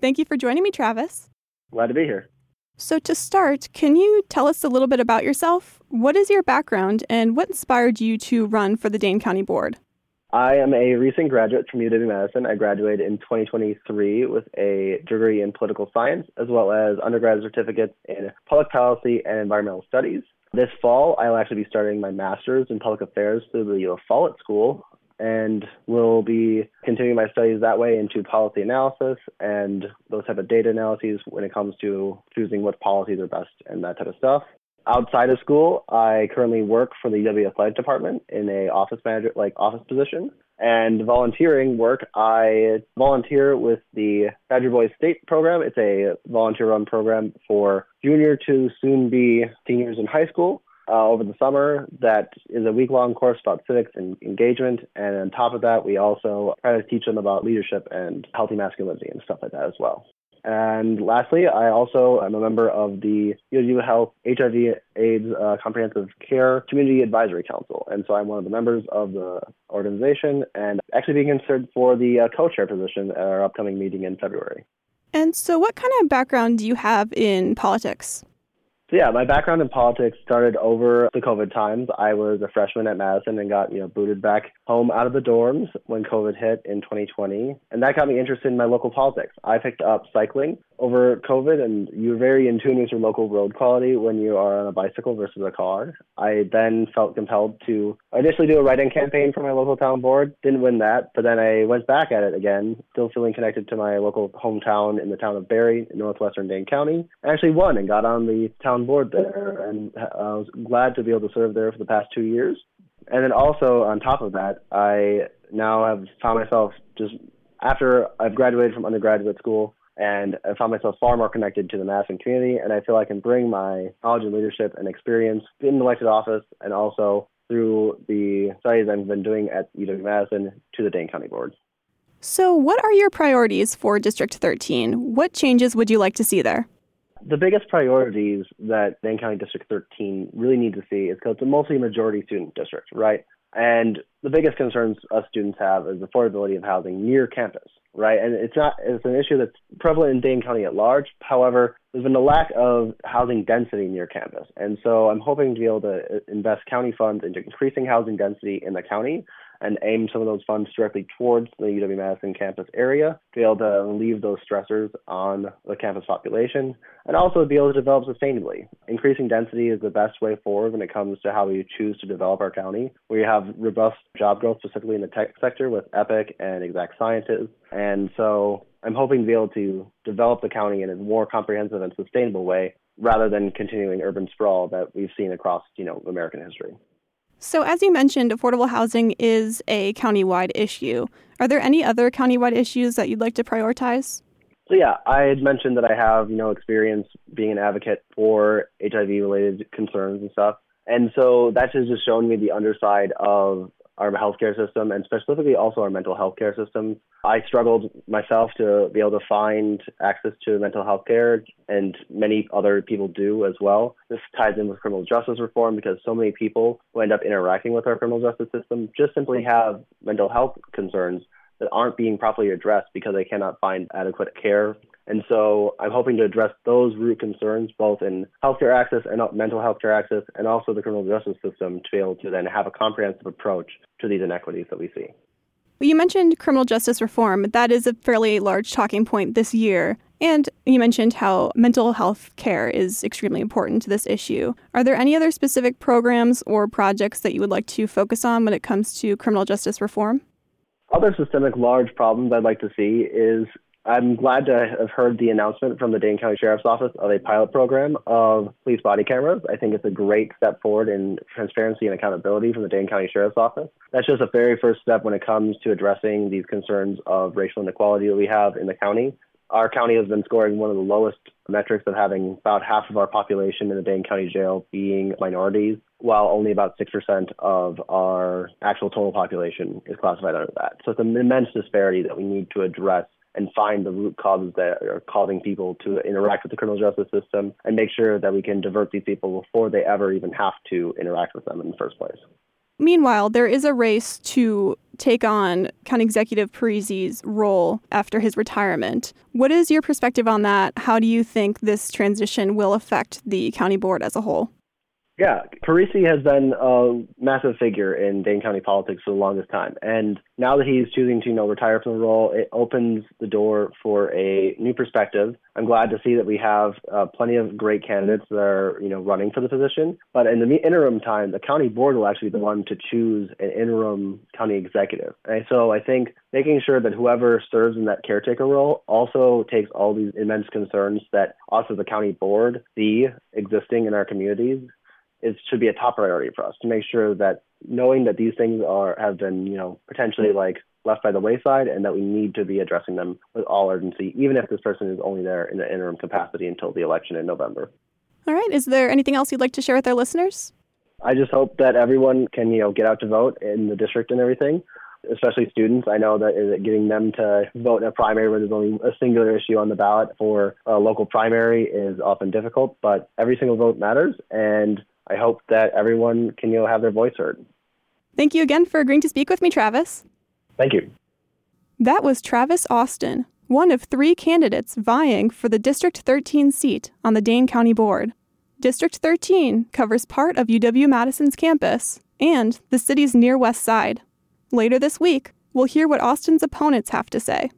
Thank you for joining me, Travis. Glad to be here. So to start, can you tell us a little bit about yourself? What is your background, and what inspired you to run for the Dane County Board? I am a recent graduate from UW Madison. I graduated in 2023 with a degree in political science, as well as undergrad certificates in public policy and environmental studies. This fall, I'll actually be starting my master's in public affairs through the U of Follett School, and will be continuing my studies that way into policy analysis and those type of data analyses when it comes to choosing what policies are best and that type of stuff. Outside of school, I currently work for the UW Athletic Department in a office manager, office position. And volunteering work, I volunteer with the Badger Boys State program. It's a volunteer-run program for junior to soon-be seniors in high school over the summer. That is a week-long course about civics and engagement. And on top of that, we also try to teach them about leadership and healthy masculinity and stuff like that as well. And lastly, I also am a member of the UW Health HIV/AIDS Comprehensive Care Community Advisory Council. And so I'm one of the members of the organization and actually being considered for the co-chair position at our upcoming meeting in February. And so what kind of background do you have in politics? So yeah, my background in politics started over the COVID times. I was a freshman at Madison and got booted back home out of the dorms when COVID hit in 2020. And that got me interested in my local politics. I picked up cycling over COVID, and you're very in tune with your local road quality when you are on a bicycle versus a car. I then felt compelled to initially do a write-in campaign for my local town board. Didn't win that, but then I went back at it again, still feeling connected to my local hometown in the town of Barrie, in northwestern Dane County. I actually won and got on the town board there, and I was glad to be able to serve there for the past 2 years. And then also on top of that, I now have found myself, just after I've graduated from undergraduate school, and I found myself far more connected to the Madison community, and I feel I can bring my knowledge and leadership and experience in the elected office and also through the studies I've been doing at UW-Madison to the Dane County Board. So what are your priorities for District 13? What changes would you like to see there? The biggest priorities that Dane County District 13 really need to see is because it's a multi-majority student district, right? And the biggest concerns us students have is affordability of housing near campus, right? And it's an issue that's prevalent in Dane County at large. However, there's been a lack of housing density near campus. And so I'm hoping to be able to invest county funds into increasing housing density in the county and aim some of those funds directly towards the UW-Madison campus area to be able to relieve those stressors on the campus population and also be able to develop sustainably. Increasing density is the best way forward when it comes to how we choose to develop our county. We have robust job growth, specifically in the tech sector with Epic and Exact Sciences. And so I'm hoping to be able to develop the county in a more comprehensive and sustainable way rather than continuing urban sprawl that we've seen across, American history. So as you mentioned, affordable housing is a countywide issue. Are there any other countywide issues that you'd like to prioritize? So yeah, I had mentioned that I have, experience being an advocate for HIV-related concerns and stuff. And so that has just shown me the underside of our healthcare system and specifically also our mental health care system. I struggled myself to be able to find access to mental health care, and many other people do as well. This ties in with criminal justice reform because so many people who end up interacting with our criminal justice system just simply have mental health concerns that aren't being properly addressed because they cannot find adequate care. And so I'm hoping to address those root concerns, both in healthcare access and mental health care access, and also the criminal justice system, to be able to then have a comprehensive approach to these inequities that we see. Well, you mentioned criminal justice reform. That is a fairly large talking point this year. And you mentioned how mental health care is extremely important to this issue. Are there any other specific programs or projects that you would like to focus on when it comes to criminal justice reform? Other systemic large problems I'd like to see is, I'm glad to have heard the announcement from the Dane County Sheriff's Office of a pilot program of police body cameras. I think it's a great step forward in transparency and accountability from the Dane County Sheriff's Office. That's just a very first step when it comes to addressing these concerns of racial inequality that we have in the county. Our county has been scoring one of the lowest metrics of having about half of our population in the Dane County Jail being minorities, while only about 6% of our actual total population is classified under that. So it's an immense disparity that we need to address and find the root causes that are causing people to interact with the criminal justice system and make sure that we can divert these people before they ever even have to interact with them in the first place. Meanwhile, there is a race to take on County Executive Parisi's role after his retirement. What is your perspective on that? How do you think this transition will affect the county board as a whole? Yeah, Parisi has been a massive figure in Dane County politics for the longest time. And now that he's choosing to, retire from the role, it opens the door for a new perspective. I'm glad to see that we have plenty of great candidates that are, running for the position. But in the interim time, the county board will actually be the one to choose an interim county executive. And so I think making sure that whoever serves in that caretaker role also takes all these immense concerns that us as a county board see existing in our communities. It should be a top priority for us to make sure that knowing that these things have been, potentially left by the wayside and that we need to be addressing them with all urgency, even if this person is only there in the interim capacity until the election in November. All right. Is there anything else you'd like to share with our listeners? I just hope that everyone can, get out to vote in the district and everything, especially students. I know that getting them to vote in a primary where there's only a singular issue on the ballot for a local primary is often difficult, but every single vote matters. And I hope that everyone can have their voice heard. Thank you again for agreeing to speak with me, Travis. Thank you. That was Travis Austin, one of three candidates vying for the District 13 seat on the Dane County Board. District 13 covers part of UW-Madison's campus and the city's near west side. Later this week, we'll hear what Austin's opponents have to say.